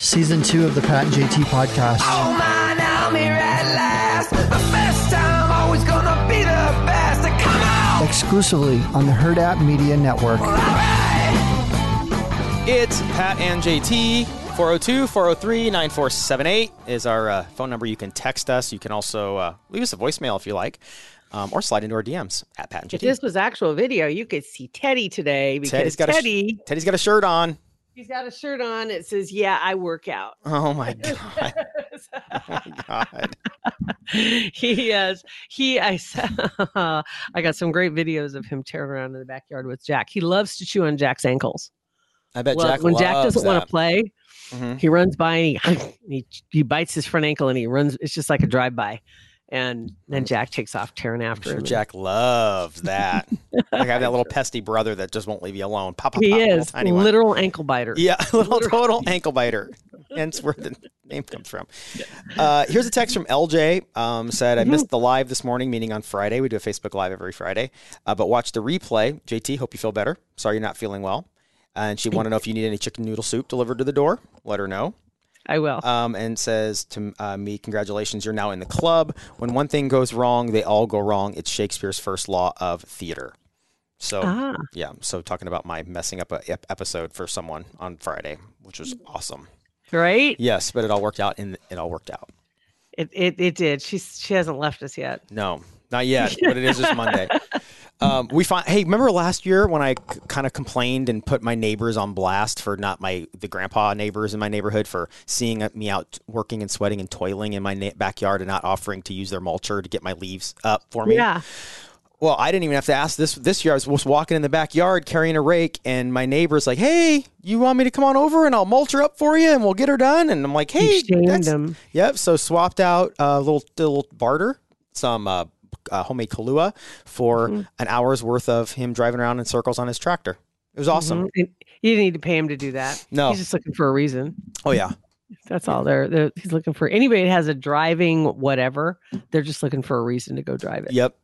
Season 2 of the Pat and JT podcast. Oh my, now I'm here at last. The best time, always gonna be the best. Come out! Exclusively on the Herd App Media Network. All right. It's Pat and JT. 402-403-9478 is our phone number. You can text us. You can also leave us a voicemail if you like. Or slide into our DMs at Pat and JT. If this was actual video, you could see Teddy today. Because Teddy's got a shirt on. He's got a shirt on. It says, "Yeah, I work out." Oh my god! Oh my god! He is. I got some great videos of him tearing around in the backyard with Jack. He loves to chew on Jack's ankles. I bet Jack. When Jack doesn't want to play, he runs by and he bites his front ankle and he runs. It's just like a drive by. And then Jack takes off tearing after him. Jack loves that. Like I have that little pesty brother that just won't leave you alone. He is a literal ankle biter. Yeah, a little total ankle biter. Hence where the name comes from. Here's a text from LJ. Said, I missed the live this morning, meaning on Friday. We do a Facebook Live every Friday. But watch the replay. JT, hope you feel better. Sorry you're not feeling well. And she wanted to know if you need any chicken noodle soup delivered to the door. Let her know. I will. And says to me, congratulations, you're now in the club. When one thing goes wrong, they all go wrong. It's Shakespeare's first law of theater. So talking about my messing up an episode for someone on Friday, which was awesome. Right? Yes, but it all worked out. It did. She hasn't left us yet. No, not yet, but it is this Monday. Hey, remember last year when I kind of complained and put my neighbors on blast for the grandpa neighbors in my neighborhood for seeing me out working and sweating and toiling in my backyard and not offering to use their mulcher to get my leaves up for me? Yeah. Well, I didn't even have to ask this year. I was walking in the backyard carrying a rake and my neighbor's like, hey, you want me to come on over and I'll mulch her up for you and we'll get her done? And I'm like, hey. Yep. So swapped out a little barter, some homemade Kahlua for an hour's worth of him driving around in circles on his tractor. It was awesome. You didn't need to pay him to do that. No. He's just looking for a reason. Oh, yeah. That's all he's looking for. Anybody that has a driving whatever, they're just looking for a reason to go drive it. Yep.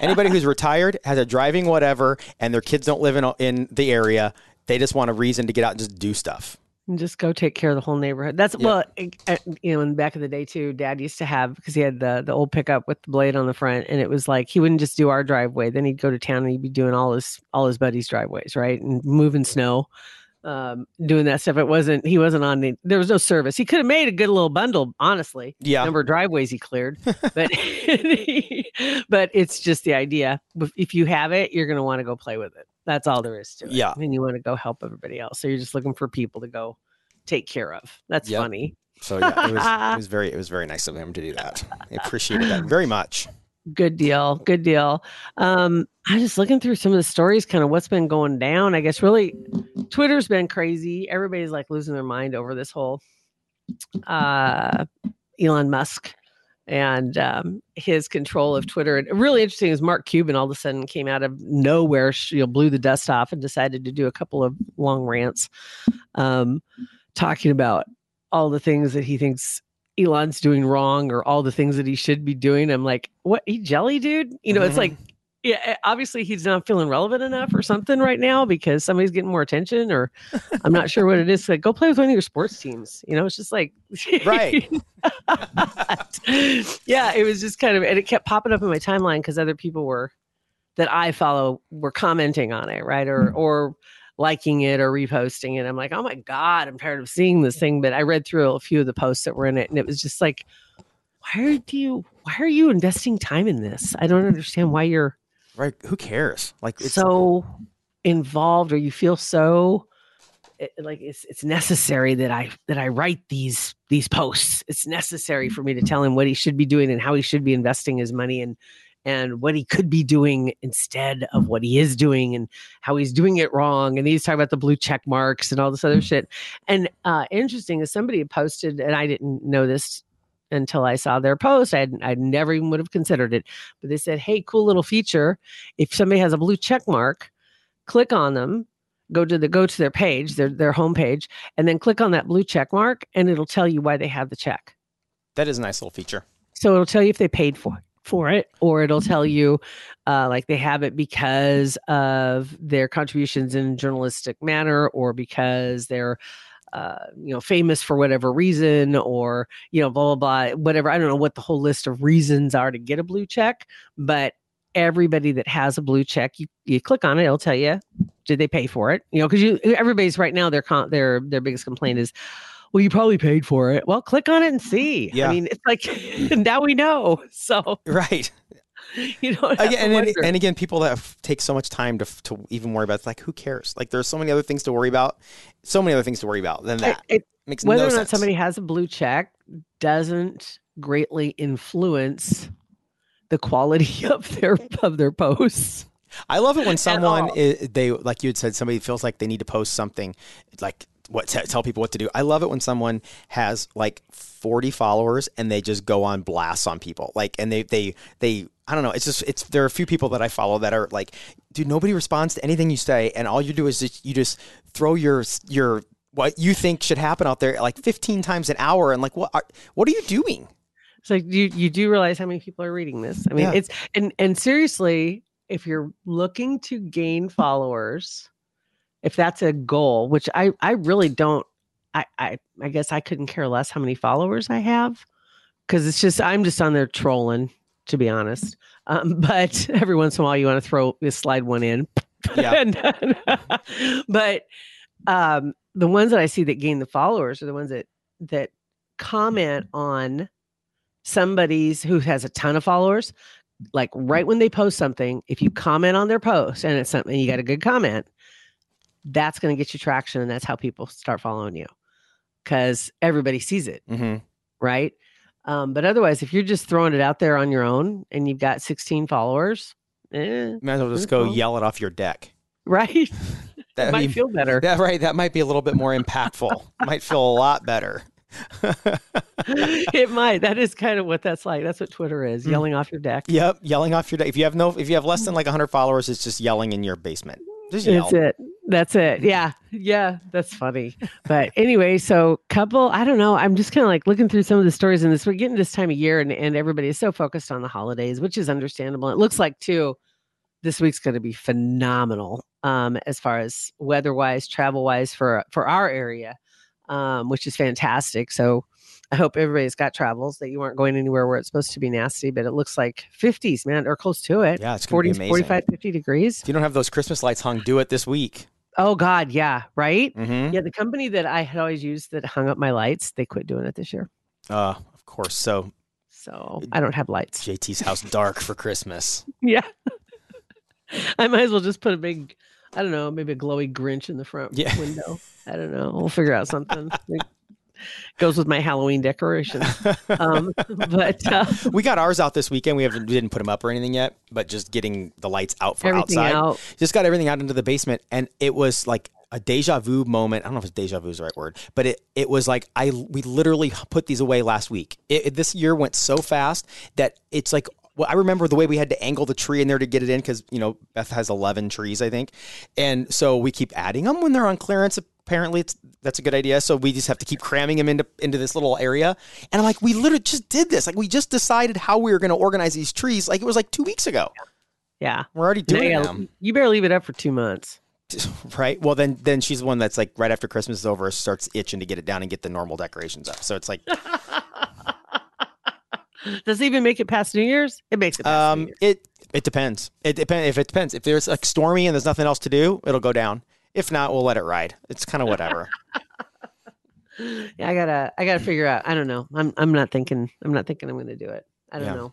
Anybody who's retired has a driving whatever and their kids don't live in the area. They just want a reason to get out and just do stuff. And just go take care of the whole neighborhood. In back in the day too, Dad used to have, because he had the old pickup with the blade on the front, and it was like he wouldn't just do our driveway. Then he'd go to town and he'd be doing all his buddies' driveways, right, and moving snow, doing that stuff. He wasn't on there was no service. He could have made a good little bundle, honestly. Yeah, number of driveways he cleared, but it's just the idea. If you have it, you're gonna want to go play with it. That's all there is to it. Yeah. And you want to go help everybody else. So you're just looking for people to go take care of. That's funny. So yeah, it was very nice of him to do that. I appreciated that very much. Good deal. I'm just looking through some of the stories, kind of what's been going down. I guess really Twitter's been crazy. Everybody's like losing their mind over this whole Elon Musk and his control of Twitter. And really interesting is Mark Cuban all of a sudden came out of nowhere, blew the dust off and decided to do a couple of long rants talking about all the things that he thinks Elon's doing wrong or all the things that he should be doing. I'm like, what? He jelly, dude? You know, it's like, yeah, obviously he's not feeling relevant enough or something right now because somebody's getting more attention or I'm not sure what it is. Like, go play with one of your sports teams. You know, it's just like, right. Yeah, it was just kind of, and it kept popping up in my timeline because other people that I follow were commenting on it, right? Or liking it or reposting it. I'm like, oh my God, I'm tired of seeing this thing. But I read through a few of the posts that were in it and it was just like, why are you investing time in this? I don't understand why you're right. Who cares? Like it's so involved, or you feel so like it's necessary that I write these posts. It's necessary for me to tell him what he should be doing and how he should be investing his money and and what he could be doing instead of what he is doing and how he's doing it wrong. And he's talking about the blue check marks and all this other shit. And interesting is somebody posted, and I didn't know this until I saw their post. I never even would have considered it. But they said, hey, cool little feature. If somebody has a blue check mark, click on them, go to their page, their homepage, and then click on that blue check mark, and it'll tell you why they have the check. That is a nice little feature. So it'll tell you if they paid for it, or it'll tell you like they have it because of their contributions in a journalistic manner, or because they're famous for whatever reason, or, blah, blah, blah, whatever. I don't know what the whole list of reasons are to get a blue check, but everybody that has a blue check, you click on it, it'll tell you, did they pay for it? Because everybody's right now, their biggest complaint is, well, you probably paid for it. Well, click on it and see. Yeah. I mean, it's like, now we know. So right. Again, people that take so much time to even worry about it, it's like, who cares? Like, there's so many other things to worry about. Than that. It makes no sense. Whether or not somebody has a blue check doesn't greatly influence the quality of their posts. I love it when someone like you had said, somebody feels like they need to post something, like tell people what to do. I love it when someone has like 40 followers and they just go on blasts on people, like, and they I don't know. It's there are a few people that I follow that are like, dude, nobody responds to anything you say, and all you do is you just throw your what you think should happen out there like 15 times an hour, and like, what are you doing? It's like, you do realize how many people are reading this? I mean, yeah. and seriously, if you're looking to gain followers, if that's a goal, which I really don't, I guess I couldn't care less how many followers I have, because it's just, I'm just on there trolling, to be honest. But every once in a while you want to throw this slide one in. Yeah. But the ones that I see that gain the followers are the ones that comment on somebody's who has a ton of followers. Like right when they post something, if you comment on their post and it's something, you got a good comment, that's going to get you traction. And that's how people start following you, because everybody sees it. Mm-hmm. Right. But otherwise, if you're just throwing it out there on your own and you've got 16 followers, might as well just go yell it off your deck. Right. That might feel better. Yeah, right. That might be a little bit more impactful. Might feel a lot better. It might. That is kind of what that's like. That's what Twitter is. Yelling off your deck. Yep. Yelling off your deck. If you have less than like 100 followers, it's just yelling in your basement. Just yell. That's it. Yeah. Yeah. That's funny. But anyway, so I don't know. I'm just kind of like looking through some of the stories in this. We're getting this time of year and everybody is so focused on the holidays, which is understandable. It looks like too, this week's going to be phenomenal. As far as weather-wise, travel-wise for our area. Which is fantastic. So I hope everybody's got travels, that you aren't going anywhere where it's supposed to be nasty, but it looks like 50s, man, or close to it. Yeah, it's 40, 45, 50 degrees. If you don't have those Christmas lights hung, do it this week. Oh, God, yeah, right? Mm-hmm. Yeah, the company that I had always used that hung up my lights, they quit doing it this year. Of course, so I don't have lights. JT's house dark for Christmas. Yeah. I might as well just put a big... I don't know, maybe a glowy Grinch in the front window. I don't know. We'll figure out something. Goes with my Halloween decoration. But we got ours out this weekend. We didn't put them up or anything yet, but just getting the lights out for outside. Just got everything out into the basement, and it was like a deja vu moment. I don't know if deja vu is the right word, but it was like we literally put these away last week. This year went so fast that it's like. Well, I remember the way we had to angle the tree in there to get it in, because, Beth has 11 trees, I think. And so we keep adding them when they're on clearance. Apparently, that's a good idea. So we just have to keep cramming them into this little area. And I'm like, we literally just did this. Like, we just decided how we were going to organize these trees. Like, it was like 2 weeks ago. Yeah. We're already doing them. You better leave it up for 2 months. Right. Well, then she's the one that's like right after Christmas is over, starts itching to get it down and get the normal decorations up. So it's like... Does it even make it past New Year's? It makes it past New Year's. It depends. It depends. If there's like stormy and there's nothing else to do, it'll go down. If not, we'll let it ride. It's kind of whatever. Yeah, I gotta figure out. I don't know. I'm not thinking I'm gonna do it. I don't know.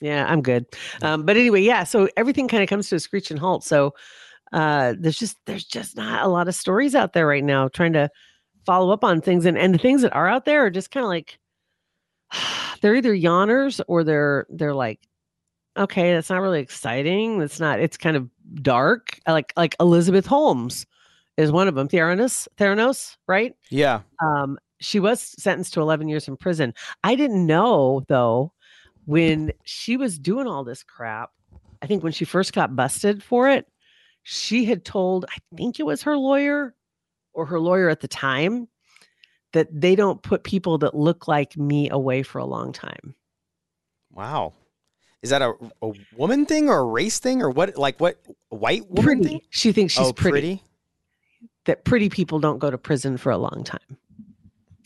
Yeah, I'm good. But anyway, yeah. So everything kind of comes to a screeching halt. So there's just not a lot of stories out there right now trying to follow up on things, and the things that are out there are just kind of like. They're either yawners or they're like okay, that's not really exciting. That's not, it's kind of dark. Like Elizabeth Holmes is one of them. Theranos, right? Yeah. She was sentenced to 11 years in prison. I didn't know, though, when she was doing all this crap, I think when she first got busted for it, she had told, I think it was her lawyer or her lawyer at the time, that they don't put people that look like me away for a long time. Wow. Is that a woman thing or a race thing or what? Like what? A white woman thing? She thinks she's pretty. That pretty people don't go to prison for a long time.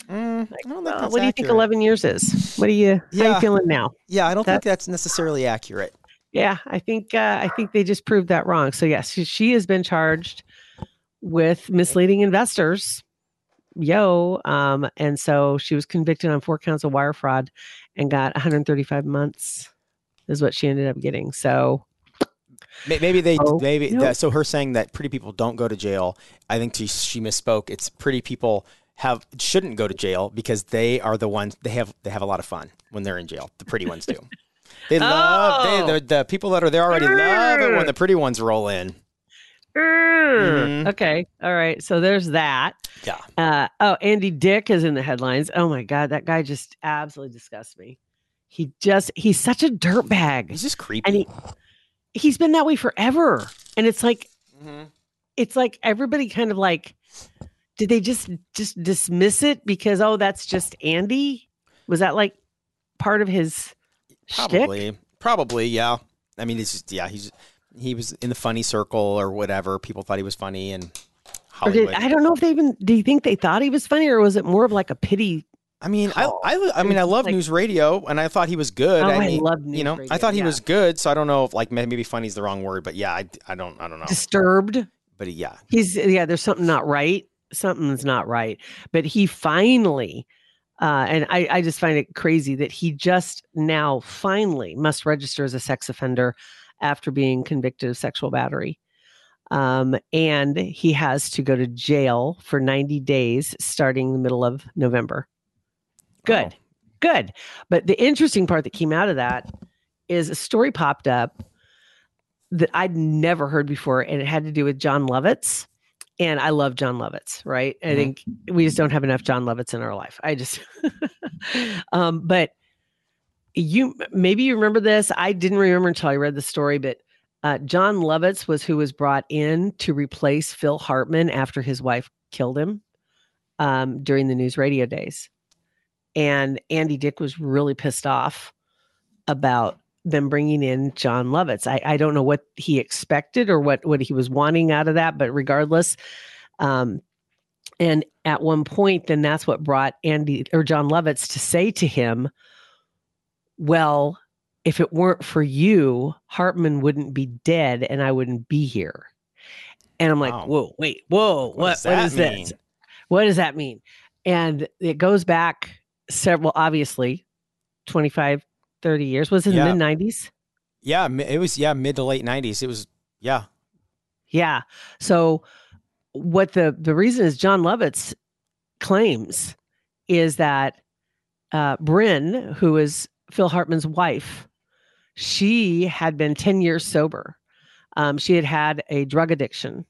Like, I don't think that's what accurate. Do you think 11 years is? What do you? Yeah. How are you feeling now? Yeah, I don't think that's necessarily accurate. Yeah, I think they just proved that wrong. So yes, she has been charged with misleading investors. And so she was convicted on 4 counts of wire fraud and got 135 months is what she ended up getting. So so her saying that pretty people don't go to jail, I think she misspoke. It's pretty people shouldn't go to jail because they are the ones they have a lot of fun when they're in jail. The pretty ones do. They love the people that are there already love it when the pretty ones roll in. Mm-hmm. Okay. All right. So there's that. Yeah. Andy Dick is in the headlines. Oh my God. That guy just absolutely disgusts me. He's such a dirtbag. He's just creepy. And he's been that way forever. And it's like, It's like everybody kind of like, did they just dismiss it because, oh, that's just Andy? Was that like part of his shtick? Probably. Yeah. I mean, it's just, yeah, he was in the funny circle or whatever. People thought he was funny in Hollywood. I don't know if do you think they thought he was funny or was it more of like a pity? I mean, I love like, news radio and I thought he was good. I mean, love news radio. I thought he was good. So I don't know if like, maybe funny is the wrong word, but yeah, I don't know. Disturbed. But yeah, there's something not right. Something's not right. But he finally, and I just find it crazy that he just now finally must register as a sex offender after being convicted of sexual battery. And he has to go to jail for 90 days starting the middle of November. Good. But the interesting part that came out of that is a story popped up that I'd never heard before. And it had to do with John Lovitz. And I love John Lovitz, right? I think we just don't have enough John Lovitz in our life. But maybe you remember this. I didn't remember until I read the story, but John Lovitz was who was brought in to replace Phil Hartman after his wife killed him during the news radio days. And Andy Dick was really pissed off about them bringing in John Lovitz. I don't know what he expected or what he was wanting out of that, but regardless. And at one point, then that's what brought John Lovitz to say to him, well, if it weren't for you, Hartman wouldn't be dead and I wouldn't be here. And I'm like, whoa, what is this? What does that mean? And it goes back several, obviously, 25, 30 years. Was it in the mid-90s? Yeah, it was, mid to late 90s. It was, yeah. Yeah. So what the reason is John Lovitz claims is that Bryn, who is Phil Hartman's wife, she had been 10 years sober. She had a drug addiction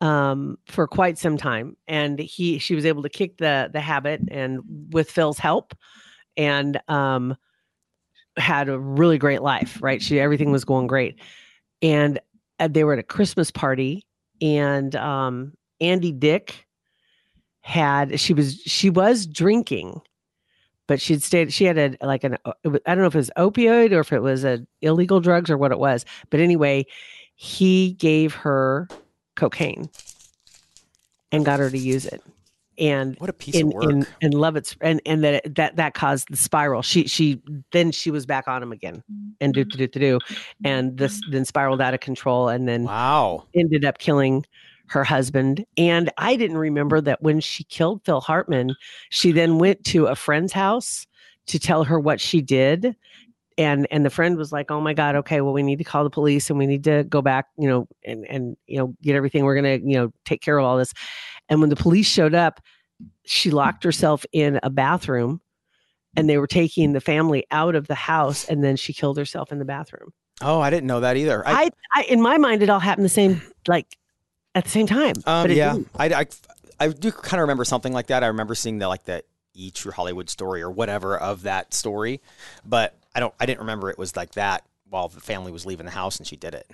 for quite some time. And she was able to kick the habit and with Phil's help and had a really great life, right? Everything was going great. And they were at a Christmas party and Andy Dick she was drinking, but I don't know if it was opioid or if it was illegal drugs or what it was. But anyway, he gave her cocaine and got her to use it. And what a piece of work. And Lovitz and that caused the spiral. She was back on him again and and this then spiraled out of control and then ended up killing her husband. And I didn't remember that when she killed Phil Hartman, she then went to a friend's house to tell her what she did. And the friend was like, oh my God, okay, well, we need to call the police and we need to go back, and get everything. We're going to, take care of all this. And when the police showed up, she locked herself in a bathroom and they were taking the family out of the house, and then she killed herself in the bathroom. Oh, I didn't know that either. I in my mind, it all happened the same, like at the same time. But it didn't. I do kind of remember something like that. I remember seeing the like the E! True Hollywood Story or whatever of that story, but I didn't remember it was like that while the family was leaving the house and she did it.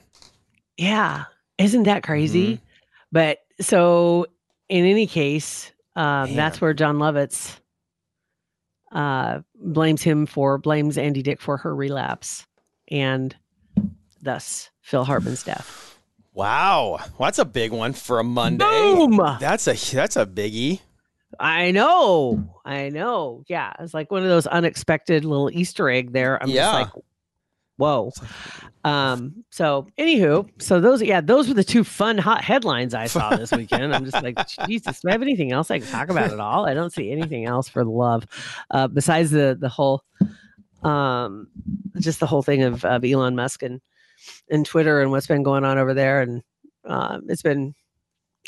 Yeah, isn't that crazy? Mm-hmm. But so in any case, that's where John Lovitz blames Andy Dick for her relapse and thus Phil Hartman's death. Wow. Well, that's a big one for a Monday. Boom! That's a biggie. I know. Yeah. It's like one of those unexpected little Easter egg there. I'm just like, whoa. So anywho, those were the two fun, hot headlines I saw this weekend. I'm just like, Jesus, do I have anything else I can talk about at all? I don't see anything else for love, besides the whole, just the whole thing of Elon Musk and Twitter and what's been going on over there. And, it's been,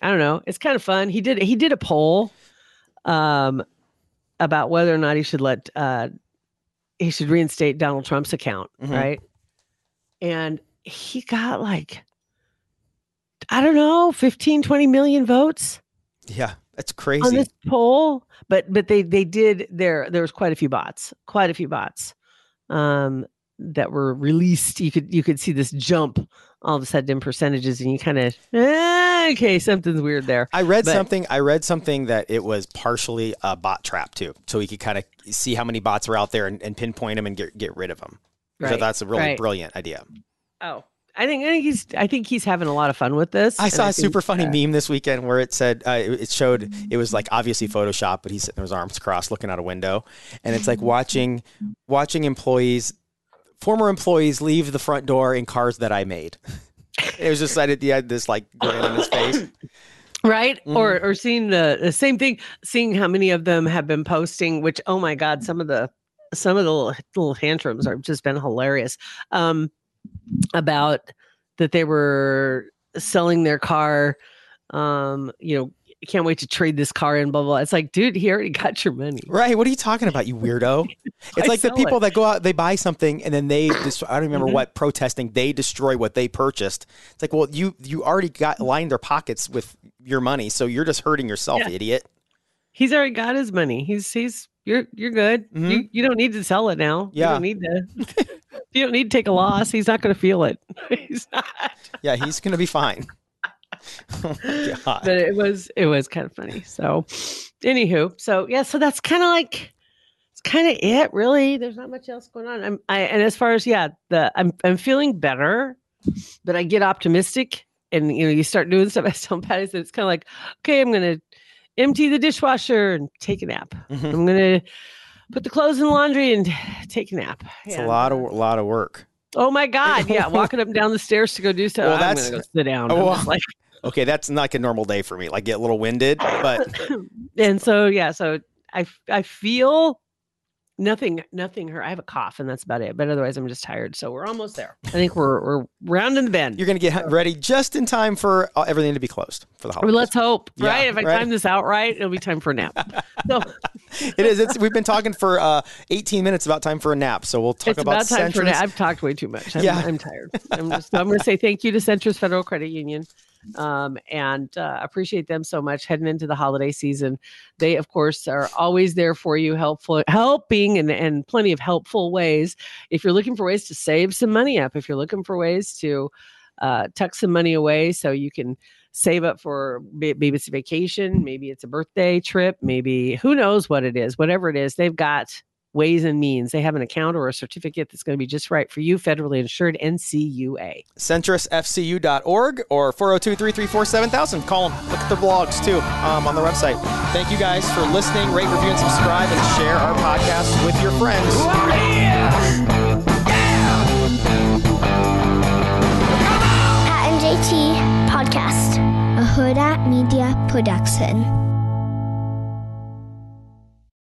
I don't know. It's kind of fun. He did a poll about whether or not he should he should reinstate Donald Trump's account. Mm-hmm. Right. And he got like, I don't know, 15, 20 million votes. Yeah. That's crazy. On this poll. But they did there was quite a few bots, that were released. You could see this jump all of a sudden in percentages, and you kind of, okay, something's weird there. I read something that it was partially a bot trap too. So we could kind of see how many bots are out there and pinpoint them and get rid of them. Right. So that's a really brilliant idea. Oh, I think he's having a lot of fun with this. I saw a super funny meme this weekend where it said, it was like obviously Photoshop, but he's sitting with his arms crossed looking out a window. And it's like watching former employees leave the front door in cars that I made. It was just like he had this like grin on his face. Right. Mm-hmm. Or seeing the same thing, seeing how many of them have been posting, which, oh my God, some of the little tantrums have just been hilarious. About that they were selling their car, can't wait to trade this car in, blah, blah. It's like, dude, he already got your money. Right. What are you talking about, you weirdo? It's like the people that go out, they buy something, and then they I don't remember what, protesting, they destroy what they purchased. It's like, well, you already lined their pockets with your money, so you're just hurting yourself, idiot. He's already got his money. You're good. Mm-hmm. You don't need to sell it now. Yeah. You don't need to take a loss. He's not going to feel it. He's not. Yeah, he's going to be fine. Oh my God. But it was kind of funny. So anywho, so that's kind of like, it's kind of it really. There's not much else going on. I'm feeling better, but I get optimistic, and you start doing stuff. I was telling Patty that it's kind of like, okay, I'm going to empty the dishwasher and take a nap. Mm-hmm. I'm going to put the clothes in the laundry and take a nap. It's a lot of work. Oh my God. Yeah. Walking up and down the stairs to go do stuff. Well, I'm going to go sit down. Okay, that's not like a normal day for me. Like, get a little winded, but and so I feel nothing hurt. I have a cough, and that's about it. But otherwise, I'm just tired. So we're almost there. I think we're rounding the bend. You're gonna get ready just in time for everything to be closed for the holidays. Let's hope, right? Yeah, if I time this out right, it'll be time for a nap. So it is. We've been talking for 18 minutes about time for a nap. So we'll talk about time Centris. For a nap. I've talked way too much. I'm tired. I'm gonna say thank you to Centris Federal Credit Union. And appreciate them so much heading into the holiday season. They, of course, are always there for you, helping and plenty of helpful ways. If you're looking for ways to save some money up, if you're looking for ways to tuck some money away so you can save up for maybe it's a vacation, maybe it's a birthday trip, maybe who knows what it is, whatever it is, they've got ways and means. They have an account or a certificate that's going to be just right for you, federally insured, NCUA. CentrisFCU.org or 402-334-7000. Call them. Look at their blogs, too, on their website. Thank you guys for listening. Rate, review, and subscribe, and share our podcast with your friends. Pat and JT Podcast, a Herd App Media Production.